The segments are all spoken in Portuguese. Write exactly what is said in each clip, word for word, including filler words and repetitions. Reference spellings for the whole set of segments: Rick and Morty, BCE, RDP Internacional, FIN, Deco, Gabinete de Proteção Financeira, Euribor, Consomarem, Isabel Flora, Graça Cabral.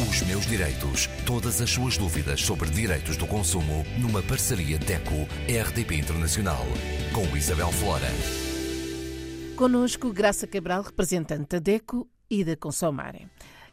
Os Meus Direitos. Todas as suas dúvidas sobre direitos do consumo numa parceria Deco R D P Internacional com Isabel Flora. Conosco Graça Cabral, representante da Deco e da Consomarem.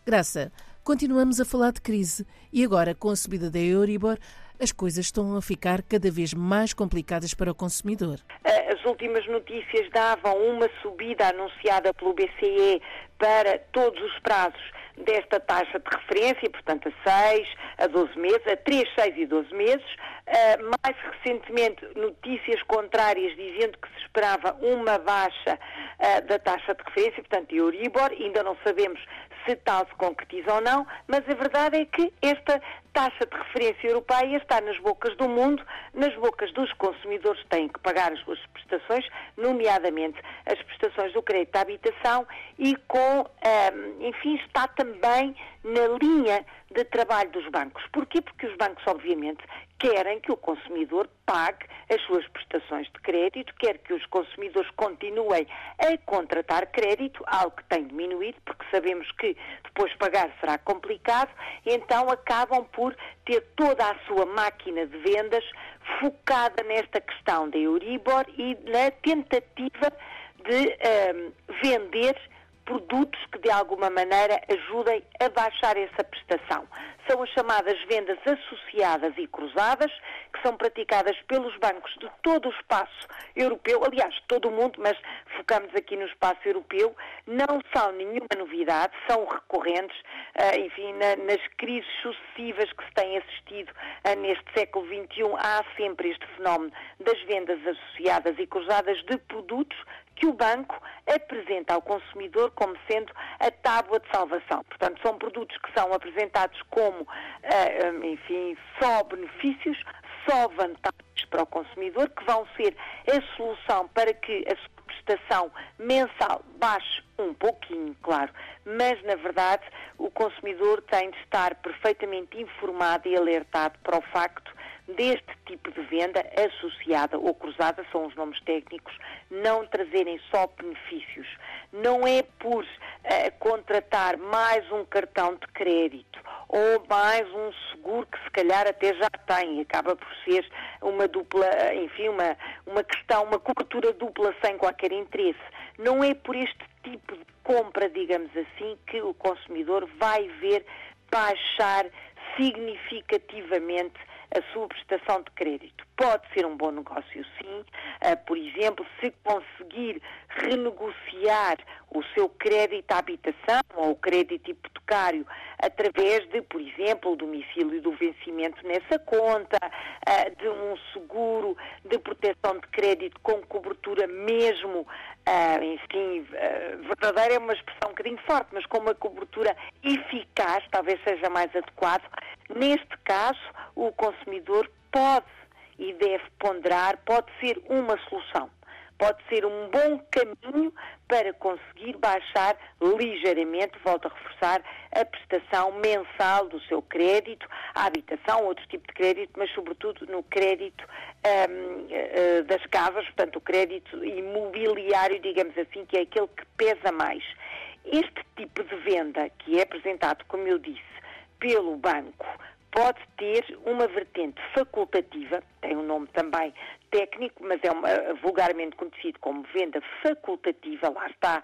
Graça, continuamos a falar de crise e agora, com a subida da Euribor, as coisas estão a ficar cada vez mais complicadas para o consumidor. As últimas notícias davam uma subida anunciada pelo B C E para todos os prazos desta taxa de referência, portanto a seis, a doze meses, a três, seis e doze meses. Uh, mais recentemente, notícias contrárias dizendo que se esperava uma baixa uh, da taxa de referência, portanto Euribor, ainda não sabemos se tal se concretiza ou não, mas a verdade é que esta taxa de referência europeia está nas bocas do mundo, nas bocas dos consumidores que têm que pagar as suas prestações, nomeadamente as prestações do crédito à habitação e com, um, enfim, está também na linha de trabalho dos bancos. Porquê? Porque os bancos, obviamente, querem que o consumidor pague as suas prestações de crédito, quer que os consumidores continuem a contratar crédito, algo que tem diminuído, porque sabemos que depois pagar será complicado, então acabam por ter toda a sua máquina de vendas focada nesta questão da Euribor e na tentativa de um, vender produtos que de alguma maneira ajudem a baixar essa prestação. São as chamadas vendas associadas e cruzadas, que são praticadas pelos bancos de todo o espaço europeu, aliás, de todo o mundo, mas focamos aqui no espaço europeu. Não são nenhuma novidade, são recorrentes, enfim, nas crises sucessivas que se têm assistido neste século vinte e um, há sempre este fenómeno das vendas associadas e cruzadas de produtos que o banco apresenta ao consumidor como sendo a tábua de salvação. Portanto, são produtos que são apresentados como, enfim, só benefícios, só vantagens para o consumidor, que vão ser a solução para que a sua prestação mensal baixe um pouquinho, claro, mas na verdade o consumidor tem de estar perfeitamente informado e alertado para o facto deste tipo de venda associada ou cruzada, são os nomes técnicos, não trazerem só benefícios. Não é por uh, contratar mais um cartão de crédito ou mais um seguro que se calhar até já tem, acaba por ser uma dupla, enfim, uma, uma questão, uma cobertura dupla sem qualquer interesse. Não é por este tipo de compra, digamos assim, que o consumidor vai ver baixar significativamente a sua prestação de crédito. Pode ser um bom negócio, sim. Por exemplo, se conseguir renegociar o seu crédito à habitação ou o crédito hipotecário através de, por exemplo, o domicílio do vencimento nessa conta, de um seguro de proteção de crédito com cobertura mesmo, enfim, verdadeira é uma expressão um bocadinho forte, mas com uma cobertura eficaz, talvez seja mais adequado. Neste caso, o consumidor pode e deve ponderar, pode ser uma solução, pode ser um bom caminho para conseguir baixar ligeiramente, volto a reforçar, a prestação mensal do seu crédito, a habitação, outro tipo de crédito, mas sobretudo no crédito um, das casas, portanto o crédito imobiliário, digamos assim, que é aquele que pesa mais. Este tipo de venda que é apresentado, como eu disse, pelo banco, pode ter uma vertente facultativa, tem um nome também técnico, mas é uma, vulgarmente conhecido como venda facultativa, lá está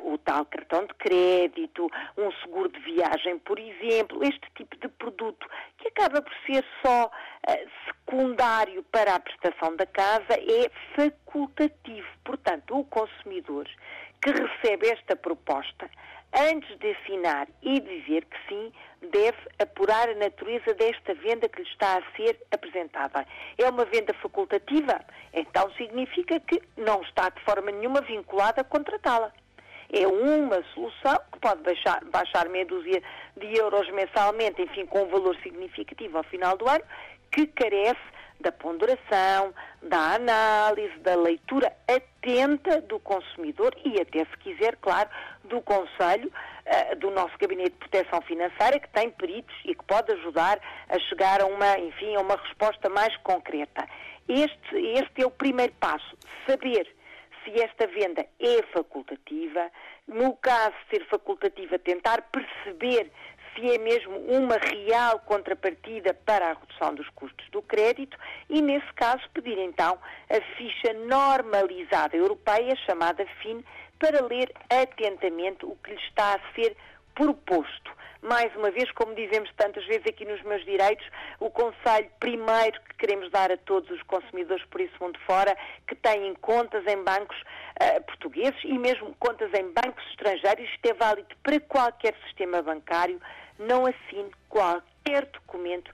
uh, o tal cartão de crédito, um seguro de viagem, por exemplo, este tipo de produto que acaba por ser só uh, secundário para a prestação da casa, é facultativo. Portanto, o consumidor que recebe esta proposta, antes de assinar e dizer que sim, deve apurar a natureza desta venda que lhe está a ser apresentada. É uma venda facultativa? Então significa que não está de forma nenhuma vinculada a contratá-la. É uma solução que pode baixar, baixar meia dúzia de euros mensalmente, enfim, com um valor significativo ao final do ano, que carece da ponderação, da análise, da leitura atenta do consumidor e até, se quiser, claro, do conselho uh, do nosso Gabinete de Proteção Financeira, que tem peritos e que pode ajudar a chegar a uma, enfim, a uma resposta mais concreta. Este, este é o primeiro passo, saber se esta venda é facultativa, no caso de ser facultativa, tentar perceber se é mesmo uma real contrapartida para a redução dos custos do crédito e, nesse caso, pedir então a ficha normalizada europeia, chamada FIN, para ler atentamente o que lhe está a ser proposto. Mais uma vez, como dizemos tantas vezes aqui nos meus direitos, o conselho primeiro que queremos dar a todos os consumidores por esse mundo fora, que têm contas em bancos uh, portugueses e mesmo contas em bancos estrangeiros, isto é válido para qualquer sistema bancário, não assine qualquer documento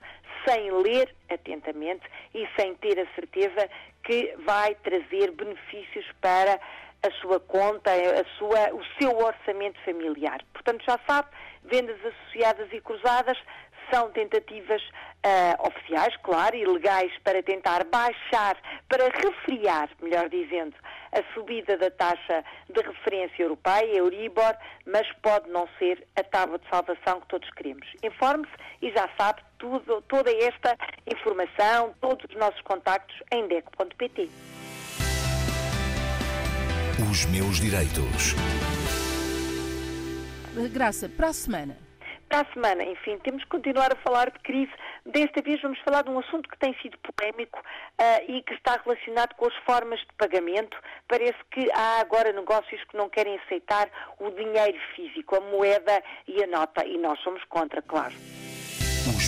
sem ler atentamente e sem ter a certeza que vai trazer benefícios para a sua conta, a sua, o seu orçamento familiar. Portanto, já sabe, vendas associadas e cruzadas são tentativas uh, oficiais, claro, e legais para tentar baixar, para refriar, melhor dizendo, a subida da taxa de referência europeia, Euribor, mas pode não ser a tábua de salvação que todos queremos. Informe-se e já sabe tudo, toda esta informação, todos os nossos contactos em deco ponto pt. Os meus direitos. Graça, para a semana. Para a semana, enfim, temos que continuar a falar de crise. Desta vez vamos falar de um assunto que tem sido polémico uh, e que está relacionado com as formas de pagamento. Parece que há agora negócios que não querem aceitar o dinheiro físico, a moeda e a nota. E nós somos contra, claro. Os